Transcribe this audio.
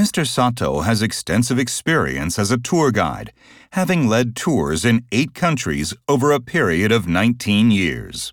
Mr. Sato has extensive experience as a tour guide, having led tours in 8 countries over a period of 19 years.